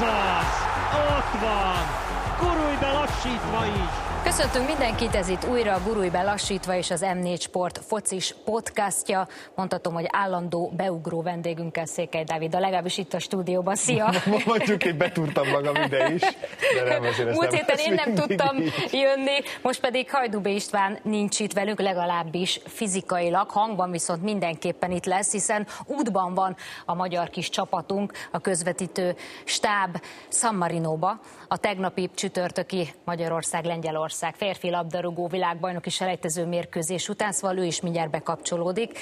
Azaz! Ott van! Gurulj be lassítva is! Köszöntünk mindenkit, ez itt újra a Gurulj be lassítva és az M4 Sport focis podcastja. Mondhatom, hogy állandó beugró vendégünkkel, Székely Dáviddal, legalábbis itt a stúdióban. Szia! Mondjuk, én betúrtam magam ide is, de nem, azért múlt héten én nem tudtam jönni, most pedig Hajdú B. István nincs itt velünk, legalábbis fizikailag, hangban viszont mindenképpen itt lesz, hiszen útban van a magyar kis csapatunk, a közvetítő stáb San Marinóba, a tegnapi csütörtöki Magyarország-Lengyelország férfi labdarúgó világbajnoki selejtező mérkőzés után, szóval ő is mindjárt bekapcsolódik.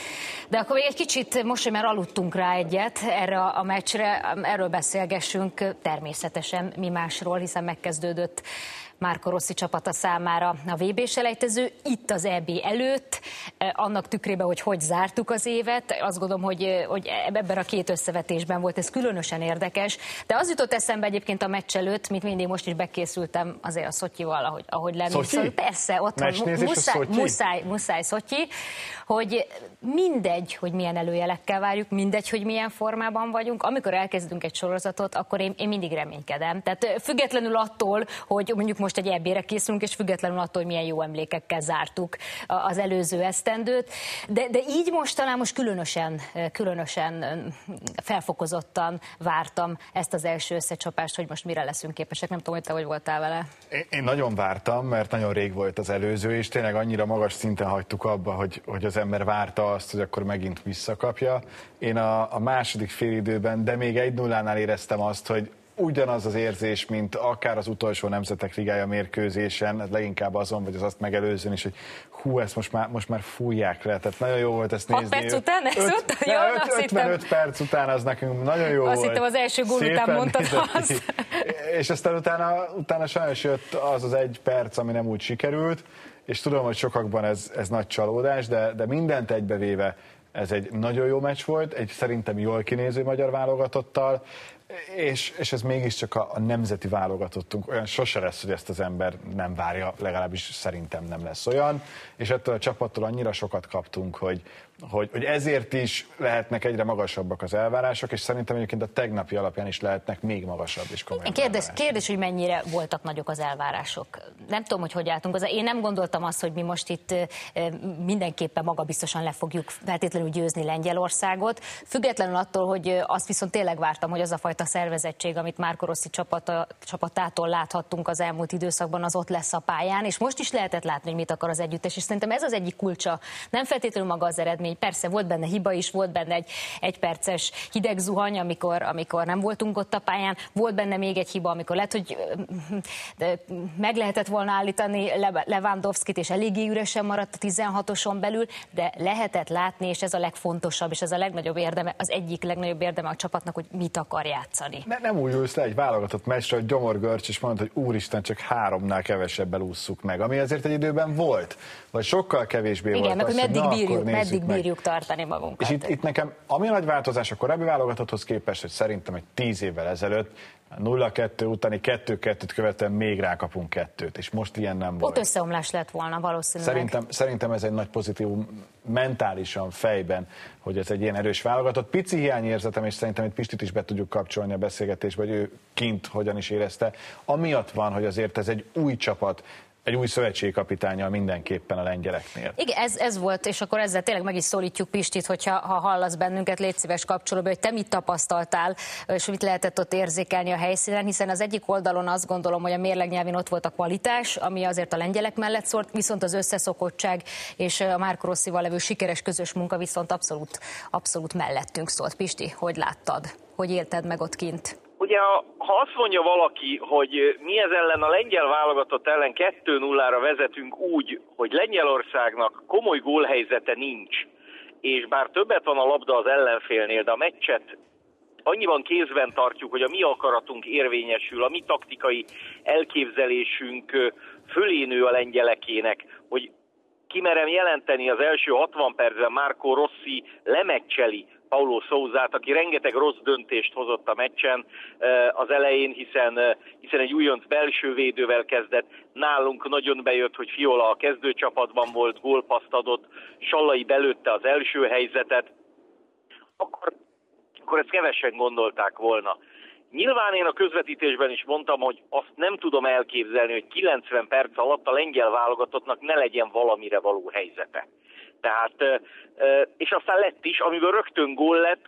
De akkor még egy kicsit, most, hogy már aludtunk rá egyet erre a meccsre, erről beszélgessünk természetesen, mi másról, hiszen megkezdődött Marco Rossi csapata számára a VB-selejtező, itt az EB előtt, annak tükrében, hogy zártuk az évet. Azt gondolom, hogy ebben a két összevetésben volt ez különösen érdekes, de az jutott eszembe egyébként a meccs előtt, mint mindig most is bekészültem azért a Szotyival, ahogy lemérszünk. Persze, ott muszáj Szotyi, hogy mindegy, hogy milyen előjelekkel várjuk, mindegy, hogy milyen formában vagyunk, amikor elkezdünk egy sorozatot, akkor én mindig reménykedem. Tehát függetlenül attól, hogy mondjuk most egy EB-re készülünk, és függetlenül attól, hogy milyen jó emlékekkel zártuk az előző esztendőt, de így most talán most különösen felfokozottan vártam ezt az első összecsapást, hogy most mire leszünk képesek. Nem tudom, hogy te hogy voltál vele. Én nagyon vártam, mert nagyon rég volt az előző, és tényleg annyira magas szinten hagytuk abba, hogy az ember várta azt, hogy akkor megint visszakapja. Én a második félidőben, de még 1-0-nál éreztem azt, hogy ugyanaz az érzés, mint akár az utolsó Nemzetek Ligája mérkőzésen, leginkább azon, vagy az azt megelőzően is, hogy hú, ezt most már fújják le. Tehát nagyon jó volt ezt nézni. 6 perc után? 55 perc után az nekünk nagyon jó volt. Azt hittem, az első gól után mondtad azt. És aztán utána sajnos jött az 1 perc, ami nem úgy sikerült, és tudom, hogy sokakban ez nagy csalódás, de mindent egybevéve ez egy nagyon jó meccs volt, egy szerintem jól kinéző magyar válogatottal, és ez mégiscsak a nemzeti válogatottunk. Olyan sose lesz, hogy ezt az ember nem várja, legalábbis szerintem nem lesz olyan, és ettől a csapattól annyira sokat kaptunk, hogy ezért is lehetnek egyre magasabbak az elvárások, és szerintem egyébként a tegnapi alapján is lehetnek még magasabb és komolyabb. Kérdés, hogy mennyire voltak nagyok az elvárások. Nem tudom, hogy álltunk hozzá. Én nem gondoltam azt, hogy mi most itt mindenképpen magabiztosan le fogjuk feltétlenül győzni Lengyelországot, függetlenül attól, hogy azt viszont tényleg vártam, hogy az a fajta szervezettség, amit Marco Rossi csapatától láthattunk az elmúlt időszakban, az ott lesz a pályán, és most is lehetett látni, hogy mit akar az együttes, és szerintem ez az egyik kulcsa. Nem feltétlenül maga az eredmény. Persze volt benne hiba is, volt benne egy perces hideg zuhany, amikor nem voltunk ott a pályán, volt benne még egy hiba, amikor lehet, hogy meg lehetett volna állítani Lewandowskit, és eléggé üresen maradt a 16-oson belül, de lehetett látni, és ez a legfontosabb, és ez a legnagyobb érdeme, az egyik legnagyobb érdeme a csapatnak, hogy mit akar játszani. Nem úgy ülsz le egy válogatott meccsre, hogy gyomorgörcs, és mondod, hogy úristen, csak 3-nál kevesebbel ússzuk meg, ami azért egy időben volt, vagy sokkal kevésbé. Igen, volt. Igen, meg hogy meddig bírjuk tartani magunkat. És itt nekem, ami a nagy változás a korábbi válogatotthoz képest, hogy szerintem egy 10 évvel ezelőtt, 0-2 utáni 2-2-t követően még rákapunk 2-t, és most ilyen nem volt. Ott összeomlás lett volna valószínűleg. Szerintem ez egy nagy pozitívum mentálisan, fejben, hogy ez egy ilyen erős válogatott. Pici hiányérzetem, és szerintem itt Pistit is be tudjuk kapcsolni a beszélgetésbe, hogy ő kint hogyan is érezte. Amiatt van, hogy azért ez egy új csapat, egy új szövetségkapitánya mindenképpen a lengyeleknél. Igen, ez volt, és akkor ezzel tényleg meg is szólítjuk Pistit, hogyha hallasz bennünket, légy szíves kapcsolóba, hogy te mit tapasztaltál, és mit lehetett ott érzékelni a helyszínen, hiszen az egyik oldalon azt gondolom, hogy a mérlegnyelvén ott volt a kvalitás, ami azért a lengyelek mellett szólt, viszont az összeszokottság és a Marco Rossival levő sikeres közös munka viszont abszolút mellettünk szólt. Pisti, hogy láttad? Hogy élted meg ott kint? Ugye, ha azt mondja valaki, hogy mi ez ellen a lengyel válogatott ellen 2-0-ra vezetünk úgy, hogy Lengyelországnak komoly gólhelyzete nincs, és bár többet van a labda az ellenfélnél, de a meccset annyiban kézben tartjuk, hogy a mi akaratunk érvényesül, a mi taktikai elképzelésünk fölénő a lengyelekének, hogy kimerem jelenteni, az első 60 percben Marco Rossi lemeccseli Paulo Sousát, aki rengeteg rossz döntést hozott a meccsen az elején, hiszen egy újonc belső védővel kezdett. Nálunk nagyon bejött, hogy Fiola a kezdőcsapatban volt, gólpaszt adott, Sallai belőtte az első helyzetet. Akkor ezt kevesen gondolták volna. Nyilván én a közvetítésben is mondtam, hogy azt nem tudom elképzelni, hogy 90 perc alatt a lengyel válogatottnak ne legyen valamire való helyzete. Tehát, és aztán lett is, amiből rögtön gól lett,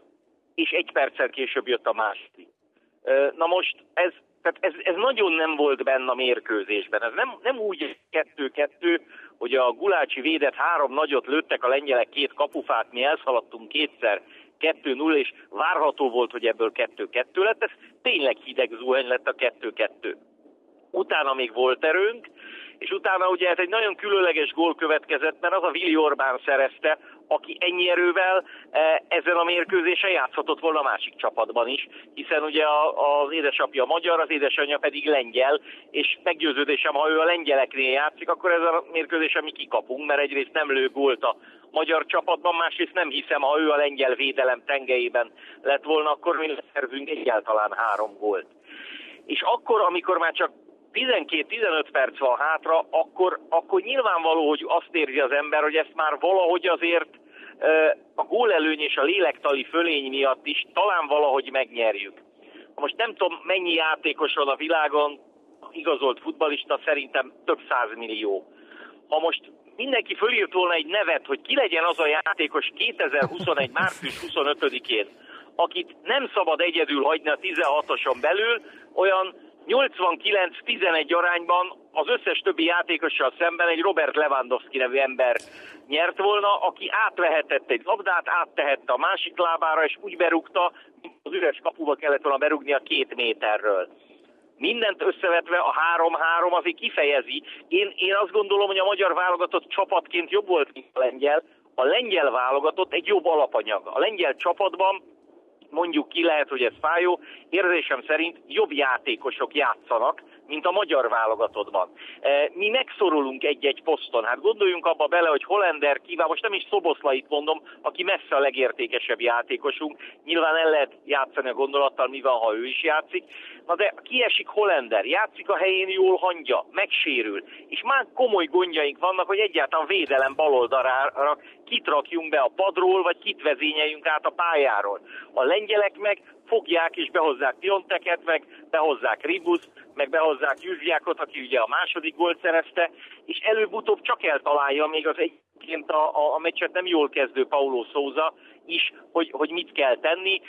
és egy perccel később jött a másik. Na most, ez nagyon nem volt benne a mérkőzésben. Ez nem úgy 2-2, hogy a Gulácsi védett 3 nagyot lőttek a lengyelek 2 kapufát, mi elszaladtunk 2-szer 2-0, és várható volt, hogy ebből 2-2 lett. Ez tényleg hideg zuhany lett a 2-2. Utána még volt erőnk, és utána ugye hát egy nagyon különleges gól következett, mert az a Willi Orbán szerezte, aki ennyi erővel ezen a mérkőzésen játszhatott volna a másik csapatban is, hiszen ugye az édesapja magyar, az édesanyja pedig lengyel, és meggyőződésem, ha ő a lengyeleknél játszik, akkor ezen a mérkőzésen mi kikapunk, mert egyrészt nem lő gólt a magyar csapatban, másrészt nem hiszem, ha ő a lengyel védelem tengelyében lett volna, akkor mi szerzünk egyáltalán 3 gólt. És akkor, amikor már csak 12-15 perc van hátra, akkor nyilvánvaló, hogy azt érzi az ember, hogy ezt már valahogy azért a gólelőny és a lélektali fölény miatt is talán valahogy megnyerjük. Most nem tudom, mennyi játékos van a világon, igazolt futballista szerintem több 100 millió. Ha most mindenki fölírt volna egy nevet, hogy ki legyen az a játékos 2021. március 25-én, akit nem szabad egyedül hagyni a 16-oson belül, olyan 89-11 arányban az összes többi játékossal szemben egy Robert Lewandowski nevű ember nyert volna, aki átvehetett egy labdát, áttehette a másik lábára, és úgy berúgta, mint az üres kapuba kellett volna berúgni a 2 méterről. Mindent összevetve a 3-3 azért kifejezi. Én azt gondolom, hogy a magyar válogatott csapatként jobb volt, mint a lengyel. A lengyel válogatott egy jobb alapanyag. A lengyel csapatban, mondjuk ki, lehet, hogy ez fájó, érzésem szerint jobb játékosok játszanak, mint a magyar válogatottban. Mi megszorulunk egy-egy poszton. Hát gondoljunk abba bele, hogy Hollander kíván, most nem is Szoboszlait mondom, aki messze a legértékesebb játékosunk. Nyilván el lehet játszani a gondolattal, mi van, ha ő is játszik. Na de kiesik Hollander, játszik a helyén jól Hangya, megsérül. És már komoly gondjaink vannak, hogy egyáltalán védelem baloldalára kit rakjunk be a padról, vagy kit vezényeljünk át a pályáról. A lengyelek meg fogják és behozzák Pionteket, meg behozzák Ribus, meg behozzák Jüzsjákot, aki ugye a második gólt szerezte, és előbb-utóbb csak eltalálja még az egyébként a meccset nem jól kezdő Paulo Sousa is, hogy mit kell tenni.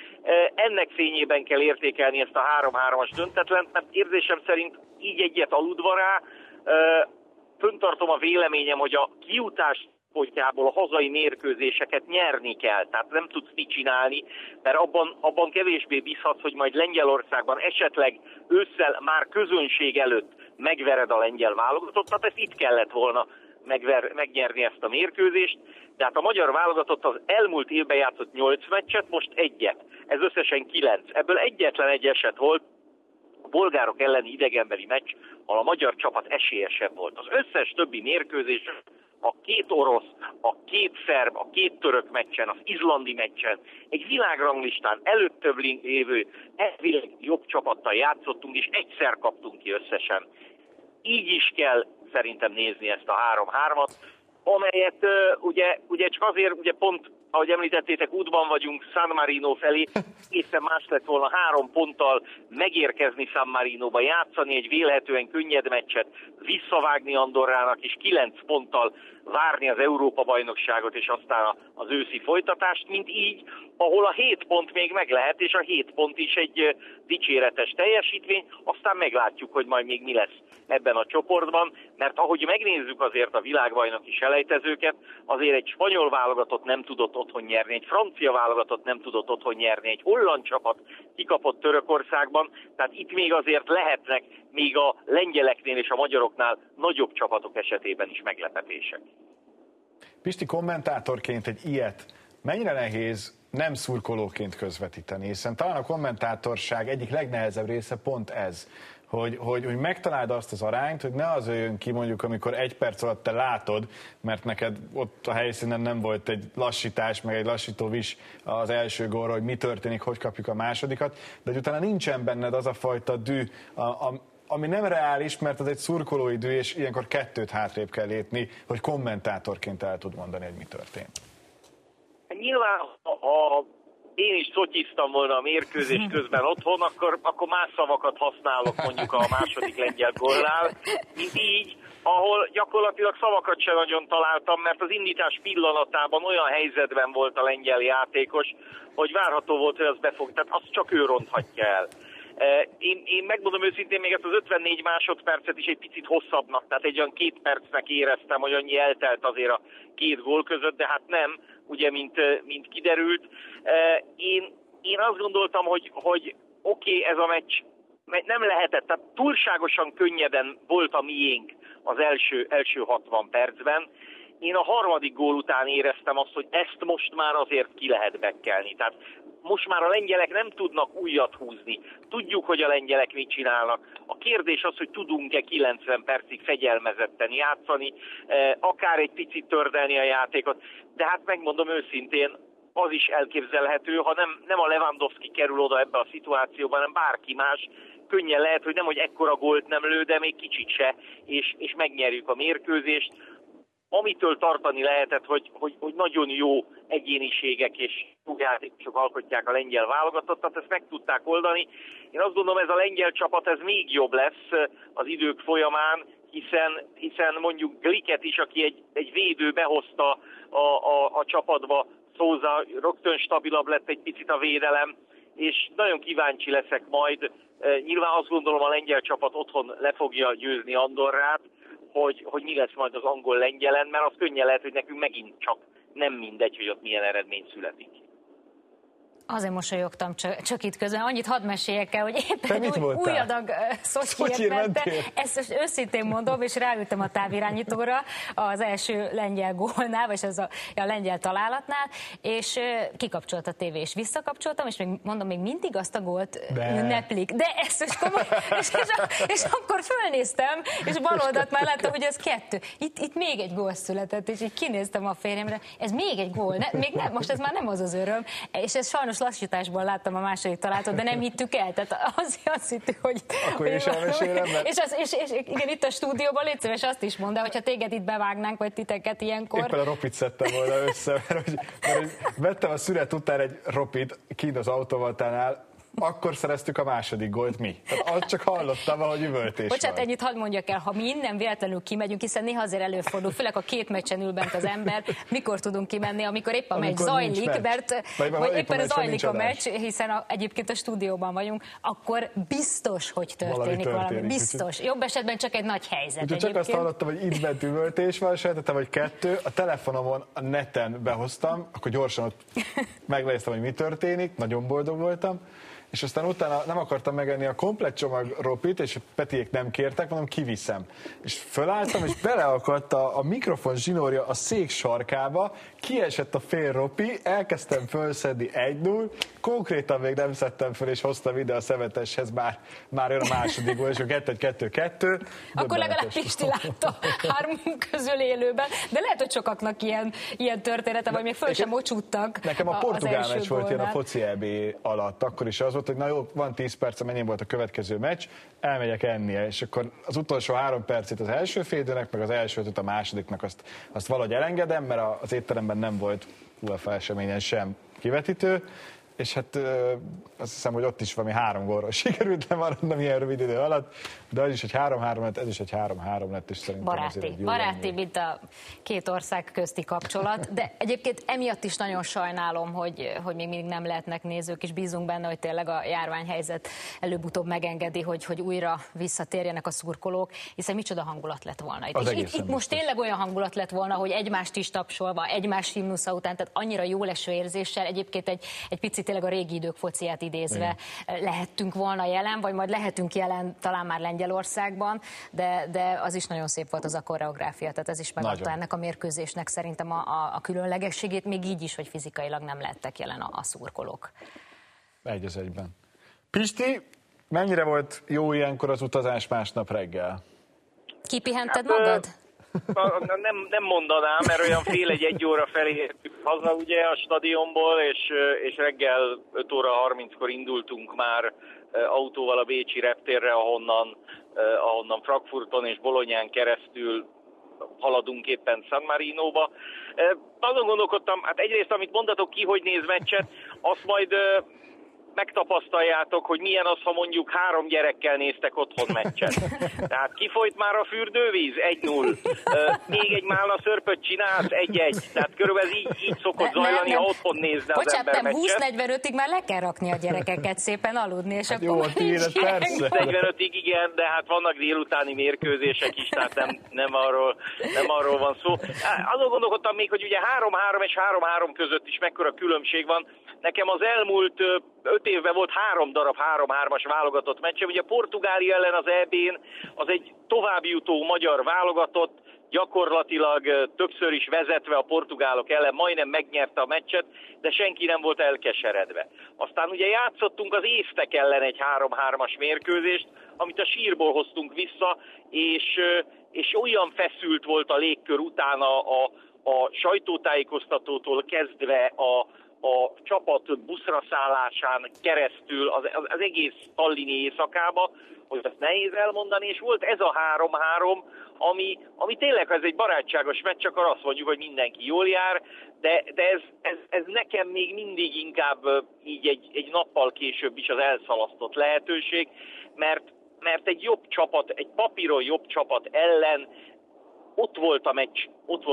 Ennek fényében kell értékelni ezt a 3-3-as döntetlent, mert érzésem szerint így egyet aludva rá, föntartom a véleményem, hogy a kijutás pontjából a hazai mérkőzéseket nyerni kell, tehát nem tudsz mit csinálni, mert abban kevésbé bízhatsz, hogy majd Lengyelországban esetleg ősszel már közönség előtt megvered a lengyel válogatottat, ezt itt kellett volna megnyerni ezt a mérkőzést, de hát a magyar válogatott az elmúlt évben játszott 8 meccset, most egyet, ez összesen 9, ebből egyetlen egy eset volt, a bolgárok elleni idegenbeli meccs, ahol a magyar csapat esélyesebb volt. Az összes többi mérkőzés, a 2 orosz, a 2 szerb, a 2 török meccsen, az izlandi meccsen, egy világranglistán előttebb lévő, elvileg jobb csapattal játszottunk, és egyszer kaptunk ki összesen. Így is kell szerintem nézni ezt a 3-3-at, amelyet ugye csak azért, ugye pont, ahogy említettétek, útban vagyunk San Marino felé, egészen más lett volna 3 ponttal megérkezni San Marinoba, játszani egy vélhetően könnyed meccset, visszavágni Andorrának, és 9 ponttal várni az Európa-bajnokságot, és aztán az őszi folytatást, mint így, ahol a 7 pont még meg lehet, és a 7 pont is egy dicséretes teljesítmény, aztán meglátjuk, hogy majd még mi lesz ebben a csoportban, mert ahogy megnézzük azért a világbajnoki selejtezőket, azért egy spanyol válogatott nem tudott otthon nyerni, egy francia válogatott nem tudott otthon nyerni, egy holland csapat kikapott Törökországban, tehát itt még azért lehetnek még a lengyeleknél és a magyaroknál nagyobb csapatok esetében is meglepetések. Pisti, kommentátorként egy ilyet mennyire nehéz nem szurkolóként közvetíteni, hiszen talán a kommentátorság egyik legnehezebb része pont ez, hogy megtaláld azt az arányt, hogy ne az jöjjön ki mondjuk, amikor egy perc alatt te látod, mert neked ott a helyszínen nem volt egy lassítás, meg egy lassító vis az első gólra, hogy mi történik, hogy kapjuk a másodikat, de hogy utána nincsen benned az a fajta dű, ami nem reális, mert az egy szurkolói dű, és ilyenkor 2 hátrébb kell lépni, hogy kommentátorként el tud mondani, hogy mi történt. Nyilván, ha én is szotyiztam volna a mérkőzés közben otthon, akkor más szavakat használok mondjuk a második lengyel gollál, mint így, ahol gyakorlatilag szavakat sem nagyon találtam, mert az indítás pillanatában olyan helyzetben volt a lengyel játékos, hogy várható volt, hogy az befog, tehát azt csak ő ronthatja el. Én megmondom őszintén, még ezt az 54 másodpercet is egy picit hosszabbnak, tehát egy olyan 2 percnek éreztem, hogy annyi eltelt azért a 2 gól között, de hát nem, ugye, mint kiderült. Én azt gondoltam, hogy oké, ez a meccs nem lehetett, tehát túlságosan könnyeden volt a miénk az első 60 percben. Én a 3. gól után éreztem azt, hogy ezt most már azért ki lehet bekkelni, tehát most már a lengyelek nem tudnak újat húzni. Tudjuk, hogy a lengyelek mit csinálnak. A kérdés az, hogy tudunk-e 90 percig fegyelmezetten játszani, akár egy picit tördelni a játékot. De hát megmondom őszintén, az is elképzelhető, ha nem a Lewandowski kerül oda ebbe a szituációba, hanem bárki más, könnyen lehet, hogy nem, hogy ekkora gólt nem lő, de még kicsit se, és megnyerjük a mérkőzést. Amitől tartani lehetett, hogy nagyon jó egyéniségek és játékosok alkotják a lengyel válogatottat, ezt meg tudták oldani. Én azt gondolom, ez a lengyel csapat, ez még jobb lesz az idők folyamán, hiszen mondjuk Gliket is, aki egy védő behozta a csapatba, Sousa rögtön stabilabb lett egy picit a védelem, és nagyon kíváncsi leszek majd. Nyilván azt gondolom, a lengyel csapat otthon le fogja győzni Andorrát, hogy mi lesz majd az angol-lengyelen, mert az könnyen lehet, hogy nekünk megint csak nem mindegy, hogy ott milyen eredmény születik. Azért mosolyogtam csak itt közben, annyit hadd meséljek el, hogy éppen új adag Szotyiért mentem. Ezt őszintén mondom, és ráültem a távirányítóra az első lengyel gólnál, vagy az a lengyel találatnál, és kikapcsolt a tévé, és visszakapcsoltam, és még mindig azt a gólt ünneplik. De ezt is komoly, és akkor fölnéztem, és baloldat már láttam, hogy ez 2. Itt még egy gól született, és így kinéztem a férjemre, ez még egy gól, még nem, most ez már nem az az öröm, és ez sajnos lassításból láttam a második találatot, de nem hittük el, tehát azt hittük, hogy... Akkor én is elmesélem, mert... És igen, itt a stúdióban légy szíves azt is mondd el, hogyha téged itt bevágnánk, vagy titeket ilyenkor... Éppen a ropit szedtem volna össze, mert vettem a szünet után egy ropit kint az automatánál, akkor szereztük a 2. gólt mi. Tehát azt csak hallottam, ahogy üvöltés. Bocsánat, ennyit hadd mondjak el, ha mi innen véletlenül kimegyünk, hiszen néha azért előfordul, főleg a 2 meccsen ül bent az ember, mikor tudunk kimenni, amikor épp a meccs zajlik, vagy éppen zajlik a meccs, hiszen egyébként a stúdióban vagyunk, akkor biztos, hogy történik valami. Biztos. Jobb esetben csak egy nagy helyzet. Úgyhogy csak azt hallottam, hogy itt bent üvöltés van, sejtettem, hogy 2, a telefonomon a neten behoztam, akkor gyorsan ott megnéztem, hogy mi történik, nagyon boldog voltam. És aztán utána nem akartam megenni a komplett csomag ropit, és Petiék nem kértek, mondom, kiviszem. És fölálltam, és beleakadt a mikrofon zsinórja a szék sarkába, kiesett a fél ropi, elkezdtem fölszedni 1-0, konkrétan még nem szedtem föl, és hoztam ide a szemeteshez, már jön a 2. gól, és a 2-1, 2-2. Akkor legalább Pisti látta 3 közül élőben, de lehet, hogy sokaknak ilyen története, vagy még föl sem mocsúttak. Nekem a portugál meccs volt ilyen a foci EB alatt, akkor is az volt, hogy na jó, van 10 perc, ennyi volt a következő meccs, elmegyek ennie, és akkor az utolsó 3 percét az első félidőnek, meg az első ötöt a másodiknak, azt valahogy elengedem, mert az étteremben nem volt UEFA eseményen sem kivetítő, és hát azt hiszem, hogy ott is valami 3 gólról sikerült lemaradnom ilyen rövid idő alatt, de az is egy 3-3 lett, ez is egy 3-3 lett, és szerintem baráti, mint a 2 ország közti kapcsolat, de egyébként emiatt is nagyon sajnálom, hogy még mindig nem lehetnek nézők, és bízunk benne, hogy tényleg a járványhelyzet előbb-utóbb megengedi, hogy újra visszatérjenek a szurkolók, hiszen micsoda hangulat lett volna itt. Itt most tényleg olyan hangulat lett volna, hogy egymást is tapsolva, egymás himnusza után, tehát annyira jóleső érzéssel, egyébként egy picit tényleg a régi idők fociát idézve lehettünk volna jelen, vagy majd lehetünk jelen talán már Lengyelországban, de az is nagyon szép volt az a koreográfia, tehát ez is megadta ennek a mérkőzésnek szerintem a különlegességét, még így is, hogy fizikailag nem lettek jelen a szurkolók. 1-1. Pisti, mennyire volt jó ilyenkor az utazás másnap reggel? Kipihented magad? Nem mondanám, mert olyan fél 1 óra felé értünk haza ugye a stadionból, és reggel 5 óra 30-kor indultunk már autóval a bécsi reptérre, ahonnan Frankfurton és Bolonyán keresztül haladunk éppen San Marinóba. Azon gondolkodtam, hát egyrészt, amit mondatok, ki hogy néz meccset, azt majd megtapasztaljátok, hogy milyen az, ha mondjuk 3 gyerekkel néztek otthon meccset. Tehát kifolyt már a fürdővíz? 1-0. Még egy málna szörpöt csinálsz? 1-1. Tehát körülbelül így szokott zajlani, ha otthon nézne az ember meccset. 20-45-ig már le kell rakni a gyerekeket szépen aludni, és hát akkor jó, élet, persze. 45-ig igen, de hát vannak délutáni mérkőzések is, tehát nem arról van szó. Azon gondolkodtam még, hogy ugye 3-3 és 3-3 között is mekkora különbség van. Nekem az elmúlt 5 évben volt 3 darab 3-3-as válogatott meccsem. Ugye Portugália ellen az EB-n az egy továbbjutó magyar válogatott, gyakorlatilag többször is vezetve a portugálok ellen, majdnem megnyerte a meccset, de senki nem volt elkeseredve. Aztán ugye játszottunk az észtek ellen egy 3-3-as mérkőzést, amit a sírból hoztunk vissza, és olyan feszült volt a légkör utána a sajtótájékoztatótól kezdve a csapat buszra szállásán keresztül az egész tallini éjszakába, hogy ezt nehéz elmondani, és volt ez a 3-3, ami tényleg ez egy barátságos meccs, csak azt mondjuk, hogy mindenki jól jár, de ez nekem még mindig inkább így egy nappal később is az elszalasztott lehetőség, mert egy jobb csapat, egy papíron jobb csapat ellen ott volt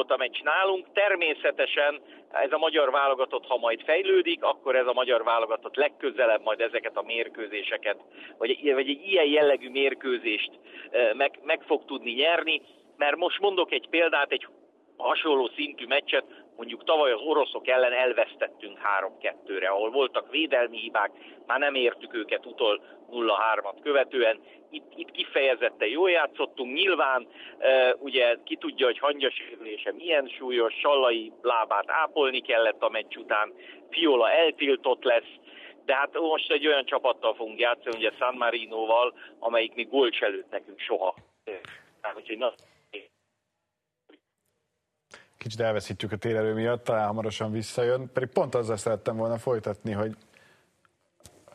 a meccs nálunk, természetesen ez a magyar válogatott, ha majd fejlődik, akkor ez a magyar válogatott legközelebb majd ezeket a mérkőzéseket, vagy egy ilyen jellegű mérkőzést meg fog tudni nyerni, mert most mondok egy példát, egy hasonló szintű meccset, mondjuk tavaly az oroszok ellen elvesztettünk 3-2-re, ahol voltak védelmi hibák, már nem értük őket utol 0-3-at követően. Itt kifejezetten jól játszottunk, nyilván ugye ki tudja, hogy hangyasérülése milyen súlyos, Sallai lábát ápolni kellett a meccs után, Fiola eltiltott lesz, de hát most egy olyan csapattal fogunk játszani, ugye San Marinoval, amelyik még gólt se lőtt nekünk soha. Úgyhogy na... Kicsit elveszítjük a térerő miatt, talán hamarosan visszajön, pedig pont azzal szerettem volna folytatni, hogy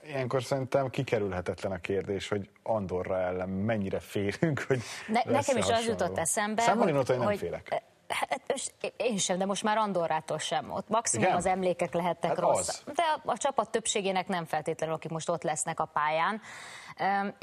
ilyenkor szerintem kikerülhetetlen a kérdés, hogy Andorra ellen mennyire félünk, hogy nekem is az jutott eszembe, San Marinótól nem félek. Én sem, de most már Andorrától sem. Ott maximum igen? Az emlékek lehettek hát rosszak. De a csapat többségének nem feltétlenül, akik most ott lesznek a pályán.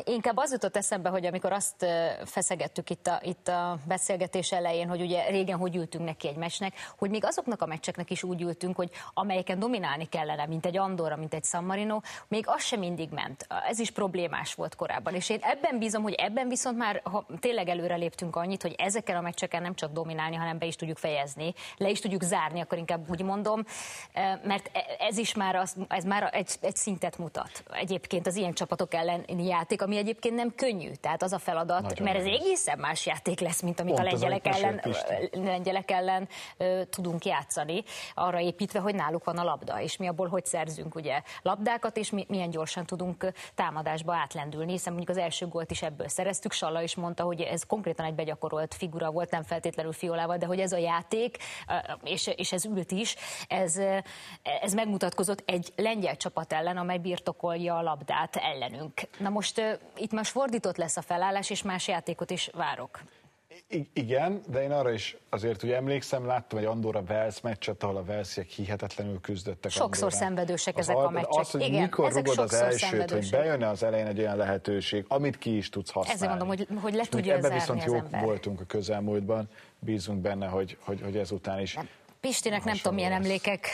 Inkább az jutott eszembe, hogy amikor azt feszegettük itt a beszélgetés elején, hogy ugye régen hogy ültünk neki egy meccsnek, hogy még azoknak a meccseknek is úgy ültünk, hogy amelyeken dominálni kellene, mint egy Andorra, mint egy San Marino, még az sem mindig ment. Ez is problémás volt korábban. És én ebben bízom, hogy ebben viszont már tényleg előre léptünk annyit, hogy ezeken a meccseken nem csak dominálni, hanem be is tudjuk fejezni, le is tudjuk zárni, akkor inkább úgy mondom, mert ez is már, egy szintet mutat. Egyébként az ilyen csapatok ellen játék, ami egyébként nem könnyű, tehát az a feladat, nagyon mert ez egészen más játék lesz, mint amit a lengyelek ellen tudunk játszani, arra építve, hogy náluk van a labda, és mi abból hogy szerzünk ugye labdákat, és milyen gyorsan tudunk támadásba átlendülni, hiszen mondjuk az első gólt is ebből szereztük, Salla is mondta, hogy ez konkrétan egy begyakorolt figura volt, nem feltétlenül Fiolával, de hogy ez a játék, és ez ült is, ez megmutatkozott egy lengyel csapat ellen, amely birtokolja a labdát ellenünk. Na most itt most fordított lesz a felállás, és más játékot is várok. Igen, de én arra is azért ugye emlékszem, láttam egy Andorra-Wales meccset, ahol a walesiek hihetetlenül küzdöttek. Sokszor Andorrán. Szenvedősek ezek a meccsek. Az, hogy igen, mikor rugod az elsőt, hogy bejön az elején egy olyan lehetőség, amit ki is tudsz használni. Ezért mondom, hogy le tudja zárni az ember. Ebben viszont jók voltunk a közelmúltban, bízunk benne, hogy ezután is... Pistinek nem tudom, milyen emlékek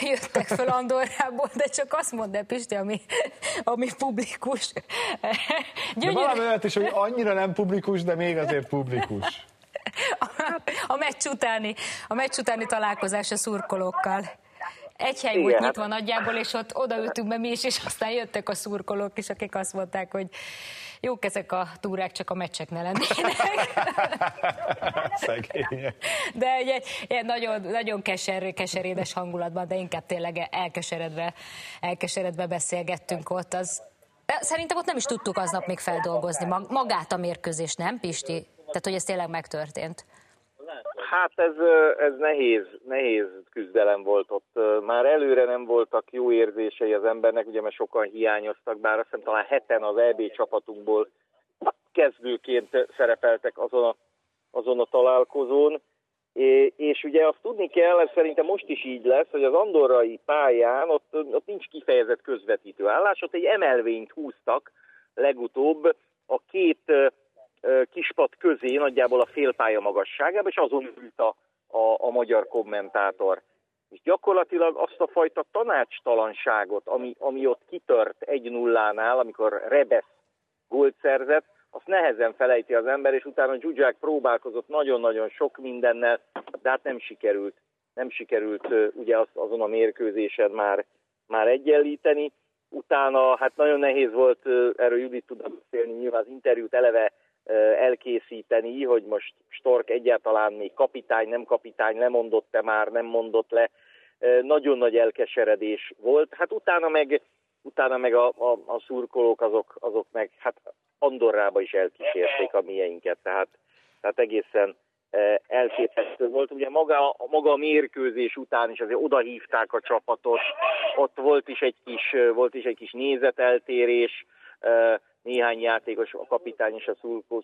jöttek föl Andorrából, de csak azt mondd el, Pisti, ami publikus. De valami olyat is, hogy annyira nem publikus, de még azért publikus. A meccs utáni találkozás a szurkolókkal. Egy hely volt nyitva nagyjából, és ott odaültünk be mi is, és aztán jöttek a szurkolók is, akik azt mondták, hogy jók ezek a túrák, csak a meccsek ne lennének. Szegények. De egy nagyon, nagyon keserédes hangulatban, de inkább tényleg elkeseredve beszélgettünk ott. Szerintem ott nem is tudtuk aznap még feldolgozni magát a mérkőzést, nem, Pisti? Tehát, hogy ez tényleg megtörtént. Hát ez nehéz küzdelem volt ott. Már előre nem voltak jó érzései az embernek, ugye mert sokan hiányoztak, bár azt hiszem talán 7-en az EB csapatunkból kezdőként szerepeltek azon a találkozón. És ugye azt tudni kell, ez szerintem most is így lesz, hogy az andorrai pályán ott nincs kifejezett közvetítő állás, ott egy emelvényt húztak legutóbb a két kispad közé, nagyjából a félpálya magasságában, és azon ült a magyar kommentátor. És gyakorlatilag azt a fajta tanácstalanságot, ami ott kitört 1-0-nál, amikor Rebesz gólt szerzett, azt nehezen felejti az ember, és utána Zsuzsák próbálkozott nagyon-nagyon sok mindennel, de hát nem sikerült. Nem sikerült ugye azon a mérkőzésen már egyenlíteni. Utána hát nagyon nehéz volt, erről Judit tudna beszélni, nyilván az interjút eleve elkészíteni, hogy most Storck egyáltalán még kapitány, nem kapitány, lemondott-e már, nem mondott le. Nagyon nagy elkeseredés volt. Hát utána meg a szurkolók azok meg hát Andorrába is elkísérték a mieinket, tehát egészen elképesztő volt. Ugye maga a mérkőzés után is azért odahívták a csapatot, ott volt is egy kis nézeteltérés, néhány játékos, a kapitány és a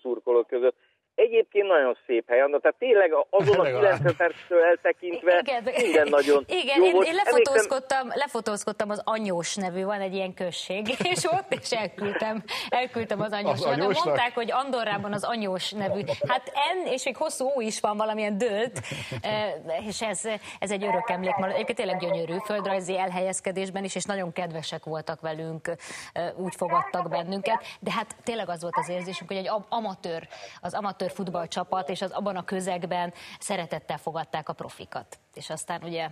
szurkolók között. Egyébként nagyon szép helyen, de tehát tényleg azon a 9 perctől eltekintve igen, nagyon igen, jó volt. Én lefotózkodtam az Anyós nevű, van egy ilyen község, és ott is elküldtem az Anyósnak. Mondták, hogy Andorrában az Anyós nevű. Hát és még hosszú ó is van, valamilyen dőlt, és ez egy örök emlék. Egyébként tényleg gyönyörű földrajzi elhelyezkedésben is, és nagyon kedvesek voltak velünk, úgy fogadtak bennünket, de hát tényleg az volt az érzésünk, hogy egy amatőr futballcsapat, és az abban a közegben szeretettel fogadták a profikat. És aztán ugye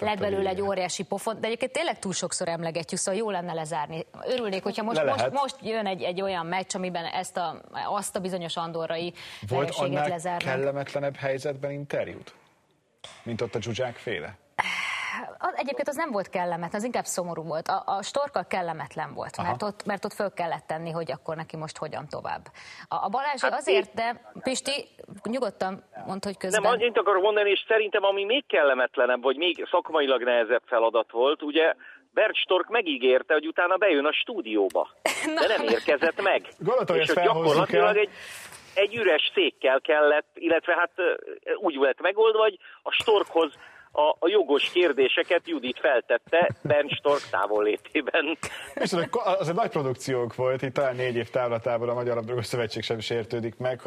lett belőle egy óriási pofon, de egyébként tényleg túl sokszor emlegetjük, szóval jó lenne lezárni. Örülnék, hogyha most jön egy olyan meccs, amiben azt a bizonyos andorrai felelősséget lezárnak. Volt kellemetlenebb helyzetben interjút, mint ott a Zsuzsák féle? Egyébként az nem volt kellemetlen, az inkább szomorú volt. A Storkkal kellemetlen volt, mert ott föl kellett tenni, hogy akkor neki most hogyan tovább. A Balázs azért, de Pisti, nyugodtan mondd, hogy közben... Nem, annyit akarok mondani, és szerintem ami még kellemetlenebb, vagy még szakmailag nehezebb feladat volt, ugye Bernd Storck megígérte, hogy utána bejön a stúdióba, de nem érkezett meg. Gondolom, és gyakorlatilag egy üres székkel kellett, illetve hát úgy volt megoldva, hogy a Storckhoz a jogos kérdéseket Judit feltette Bernd Storck távollétében. Az egy nagy produkciók volt, itt talán 4 év távlatából a Magyar Labdarúgó Szövetség sem sértődik meg,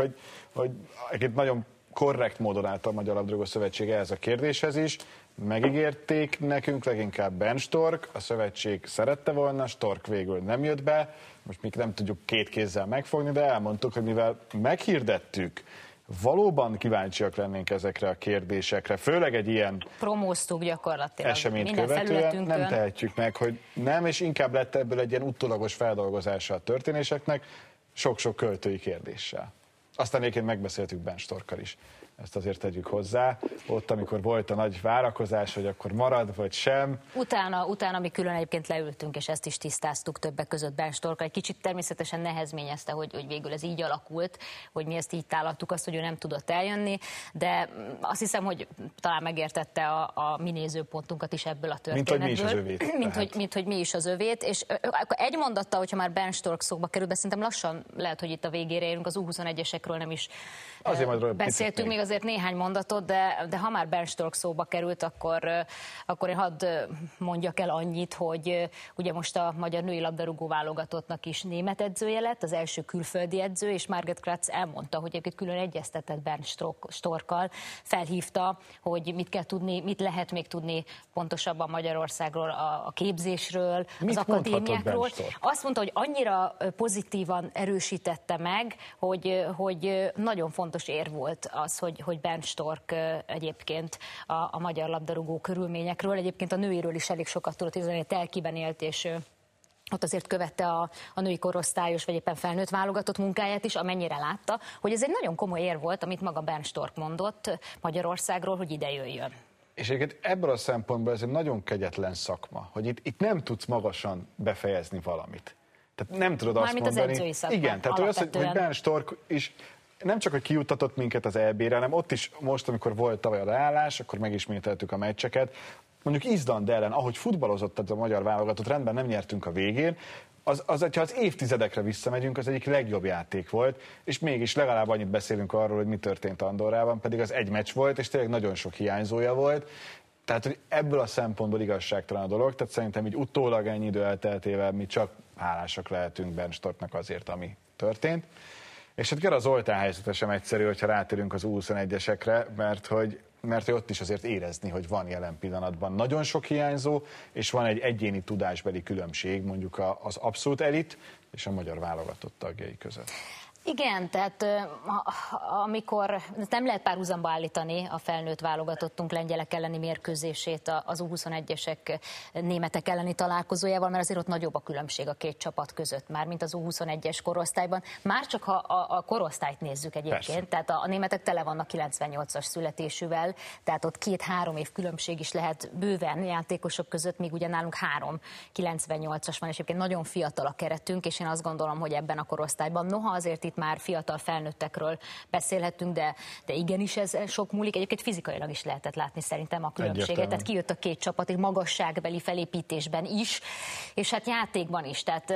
hogy egy nagyon korrekt módon állt a Magyar Labdarúgó Szövetség ehhez a kérdéshez is. Megígérték nekünk, leginkább Bernd Storck, a szövetség szerette volna, Storck végül nem jött be, most még nem tudjuk két kézzel megfogni, de elmondtuk, hogy mivel meghirdettük, valóban kíváncsiak lennénk ezekre a kérdésekre, főleg egy ilyen promóztuk gyakorlatilag eseményt követően, nem tehetjük meg, hogy nem, és inkább lett ebből egy ilyen utólagos feldolgozása a történéseknek, sok-sok költői kérdéssel. Aztán egyébként megbeszéltük Bernd Storckkal is, ezt azért tegyük hozzá, ott, amikor volt a nagy várakozás, hogy akkor marad, vagy sem. Utána mi külön egyébként leültünk, és ezt is tisztáztuk többek között Bernd Storckkal. Egy kicsit természetesen nehezményezte, hogy végül ez így alakult, hogy mi ezt így tálaltuk, azt, hogy ő nem tudott eljönni, de azt hiszem, hogy talán megértette a mi nézőpontunkat is ebből a történetből. Mint hogy mi is az övét. Mint hogy mi is az övét, és egy mondattal, hogyha már Bernd Storck szóba kerül, szerintem lassan lehet, hogy itt a végére érünk, az U21-esekről nem is beszéltünk még azért néhány mondatot, de ha már Bernd Storck szóba került, akkor én hadd mondjak el annyit, hogy ugye most a magyar női labdarúgó válogatottnak is német edzője lett, az első külföldi edző, és Margaret Kratz elmondta, hogy egyébként külön egyeztetett Bernd Storckkal, felhívta, hogy mit lehet még tudni pontosabban Magyarországról, a képzésről, az akadémiákról. Azt mondta, hogy annyira pozitívan erősítette meg, hogy nagyon fontos ér volt az, hogy Bernd Storck egyébként a magyar labdarúgó körülményekről, egyébként a nőiről is elég sokat tudott, hiszen egy telkiben élt, és ott azért követte a női korosztályos, vagy éppen felnőtt válogatott munkáját is, amennyire látta, hogy ez egy nagyon komoly ér volt, amit maga Bernd Storck mondott Magyarországról, hogy ide jöjjön. És egyébként ebből a szempontból ez egy nagyon kegyetlen szakma, hogy itt nem tudsz magasan befejezni valamit. Tehát nem tudod azt mondani... Mármint az edzői szakma. Igen, tehát az, hogy Bernd Storck is... Nem csak, hogy kijuttatott minket az EB-re, hanem ott is most, amikor volt tavaly a leállás, akkor megismételtük a meccseket. mondjuk Izland ellen, ahogy futballozott a magyar válogatott, rendben nem nyertünk a végén, ha az évtizedekre visszamegyünk, az egyik legjobb játék volt, és mégis legalább annyit beszélünk arról, hogy mi történt Andorrában, pedig az egy meccs volt, és tényleg nagyon sok hiányzója volt. Tehát, hogy ebből a szempontból igazságtalan a dolog, tehát szerintem így utólag ennyi idő elteltével mi csak hálásak lehetünk Bernd Storcknak azért, ami történt. És hát Gera Zoltán helyzete sem egyszerű, hogyha rátérünk az U21-esekre, mert hogy ott is azért érezni, hogy van jelen pillanatban nagyon sok hiányzó, és van egy egyéni tudásbeli különbség mondjuk az abszolút elit és a magyar válogatott tagjai között. Igen, tehát amikor nem lehet párhuzamba állítani a felnőtt válogatottunk lengyelek elleni mérkőzését az U21-esek németek elleni találkozójával, mert azért ott nagyobb a különbség a két csapat között, már mint az U21-es korosztályban. Már csak ha a korosztályt nézzük egyébként, persze. Tehát a németek tele vannak 98-as születésűvel, tehát ott 2-3 év különbség is lehet bőven játékosok között, míg ugye nálunk 3 98-as van, és egyébként nagyon fiatal a keretünk, és én azt gondolom, hogy ebben a korosztályban noha azért itt már fiatal felnőttekről beszélhetünk, de igenis ez sok múlik. Egyébként fizikailag is lehetett látni szerintem a különbséget. Tehát kijött a két csapat egy magasságbeli felépítésben is, és hát játékban is. Tehát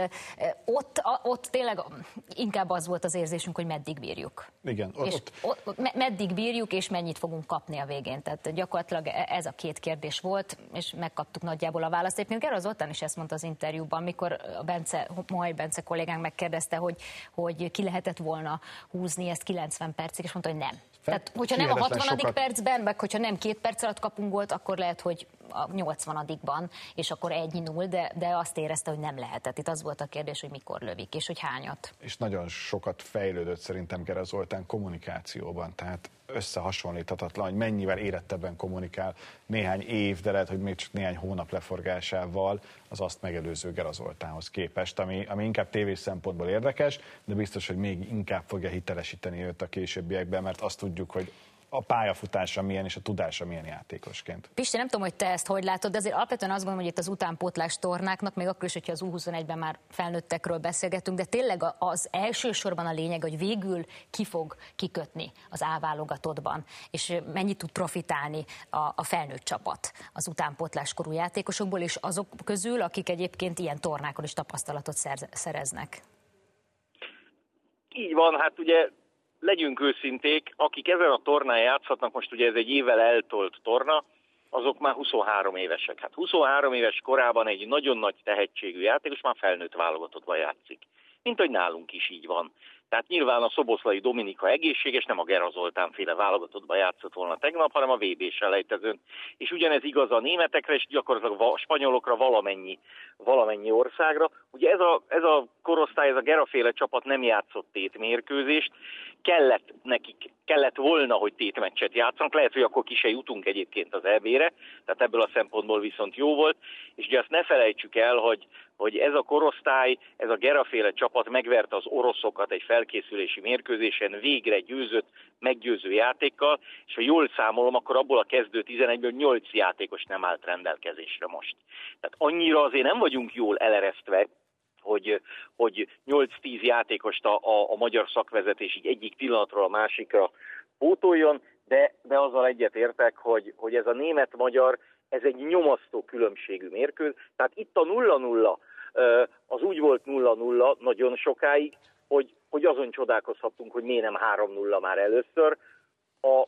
ott tényleg inkább az volt az érzésünk, hogy meddig bírjuk. Igen. Meddig bírjuk, és mennyit fogunk kapni a végén. Tehát gyakorlatilag ez a két kérdés volt, és megkaptuk nagyjából a választ. Épp Gera Zoltán is ezt mondta az interjúban, mikor Mohai Bence kollégánk megkérdezte, hogy ki lehetett volna húzni ezt 90 percig, és mondta, hogy nem. Tehát, hogyha nem a 60. percben, meg hogyha nem 2 perc alatt kapunk gólt, akkor lehet, hogy a 80-ban, és akkor 1-0, de azt érezte, hogy nem lehetett. Itt az volt a kérdés, hogy mikor lövik, és hogy hányat. És nagyon sokat fejlődött szerintem Gera Zoltán kommunikációban, tehát összehasonlíthatatlan, hogy mennyivel érettebben kommunikál néhány év, de lehet, hogy még csak néhány hónap leforgásával az azt megelőző Gera Zoltánhoz képest, ami inkább tévés szempontból érdekes, de biztos, hogy még inkább fogja hitelesíteni őt a későbbiekben, mert azt tudjuk, hogy a pályafutása milyen, és a tudása milyen játékosként. Pisti, nem tudom, hogy te ezt hogy látod, de azért alapvetően azt gondolom, hogy itt az utánpótlás tornáknak, még akkor is, hogyha az U21-ben már felnőttekről beszélgetünk, de tényleg az elsősorban a lényeg, hogy végül ki fog kikötni az A-válogatottban, és mennyit tud profitálni a felnőtt csapat az utánpótlás korú játékosokból, és azok közül, akik egyébként ilyen tornákon is tapasztalatot szereznek. Így van, hát ugye legyünk őszinték, akik ezen a tornán játszhatnak, most ugye ez egy évvel eltolt torna, azok már 23 évesek. Hát 23 éves korában egy nagyon nagy tehetségű játékos már felnőtt válogatottban játszik. Mint hogy nálunk is így van. Tehát nyilván a Szoboszlai Dominik, ha egészséges, nem a Gera Zoltán féle válogatottban játszott volna tegnap, hanem a VB-selejtezőn. És ugyanez igaz a németekre, és gyakorlatilag a spanyolokra, valamennyi országra. Ugye ez a korosztály, ez a Gera-féle csapat nem játszott tétmérkőzést, kellett volna, hogy tétmeccset játszanak, lehet, hogy akkor ki se jutunk egyébként az EB-re, tehát ebből a szempontból viszont jó volt, és ugye azt ne felejtsük el, hogy ez a korosztály, ez a Gera-féle csapat megverte az oroszokat egy felkészülési mérkőzésen, végre győzött, meggyőző játékkal, és ha jól számolom, akkor abból a kezdő 11-ből 8 játékos nem állt rendelkezésre most. Tehát annyira azért nem vagyunk jól eleresztve, hogy 8-10 játékost a magyar szakvezetés így egyik pillanatról a másikra pótoljon, de azzal egyetértek, hogy ez a német-magyar, ez egy nyomasztó különbségű mérkőzés. Tehát itt a 0-0, az úgy volt 0-0 nagyon sokáig, hogy azon csodálkozhattunk, hogy miért nem 3-0 már először.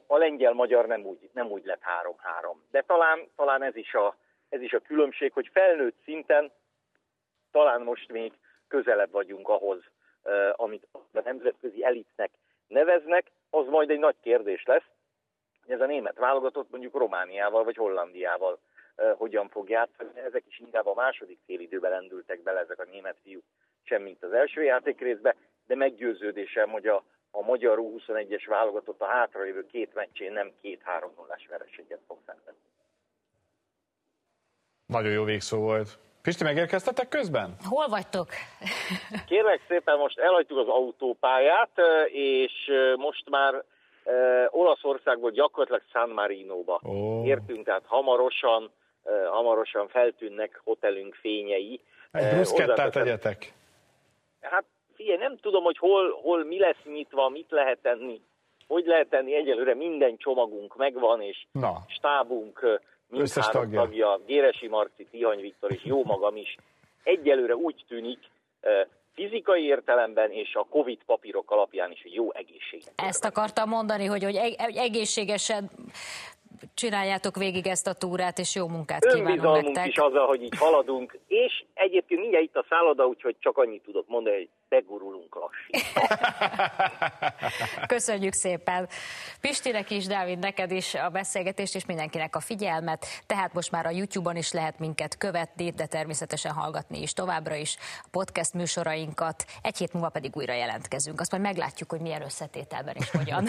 A lengyel-magyar nem úgy lett 3-3. De talán ez is a különbség, hogy felnőtt szinten talán most még közelebb vagyunk ahhoz, amit a nemzetközi elitnek neveznek. Az majd egy nagy kérdés lesz, hogy ez a német válogatott mondjuk Romániával vagy Hollandiával hogyan fog játszani. Ezek is inkább a második félidőben lendültek bele ezek a német fiúk, semmint az első játékrészbe, de meggyőződésem, hogy a magyar U21-es válogatott a hátralévő két meccsén nem 2-3-0-ás vereséget fog szenvedni. Nagyon jó végszó volt. Pisti, megérkeztetek közben? Hol vagytok? Kérlek szépen, most elhagytuk az autópályát, és most már Olaszországból gyakorlatilag San Marino-ba értünk, tehát hamarosan feltűnnek hotelünk fényei. Egy bruschettát tegyetek. Hát figyelj, nem tudom, hogy hol mi lesz nyitva, mit lehet tenni, hogy lehet tenni. Egyelőre minden csomagunk megvan, és stábunk összes tagja, Géresi Marci, Tihany Viktor és jó magam is. Egyelőre úgy tűnik fizikai értelemben és a Covid papírok alapján is, hogy jó egészséget. Ezt akartam mondani, hogy egészségesen csináljátok végig ezt a túrát, és jó munkát kívánunk nektek. Önbizalmunk is azzal, hogy így haladunk, és egyébként mindjárt itt a szálloda, úgyhogy csak annyit tudok mondani, hogy begurulunk lassan. Köszönjük szépen. Pistinek is, Dávid, neked is a beszélgetést, és mindenkinek a figyelmet. Tehát most már a YouTube-on is lehet minket követni, de természetesen hallgatni is továbbra is a podcast műsorainkat. Egy hét múlva pedig újra jelentkezünk. Azt majd meglátjuk, hogy milyen összetételben és hogyan.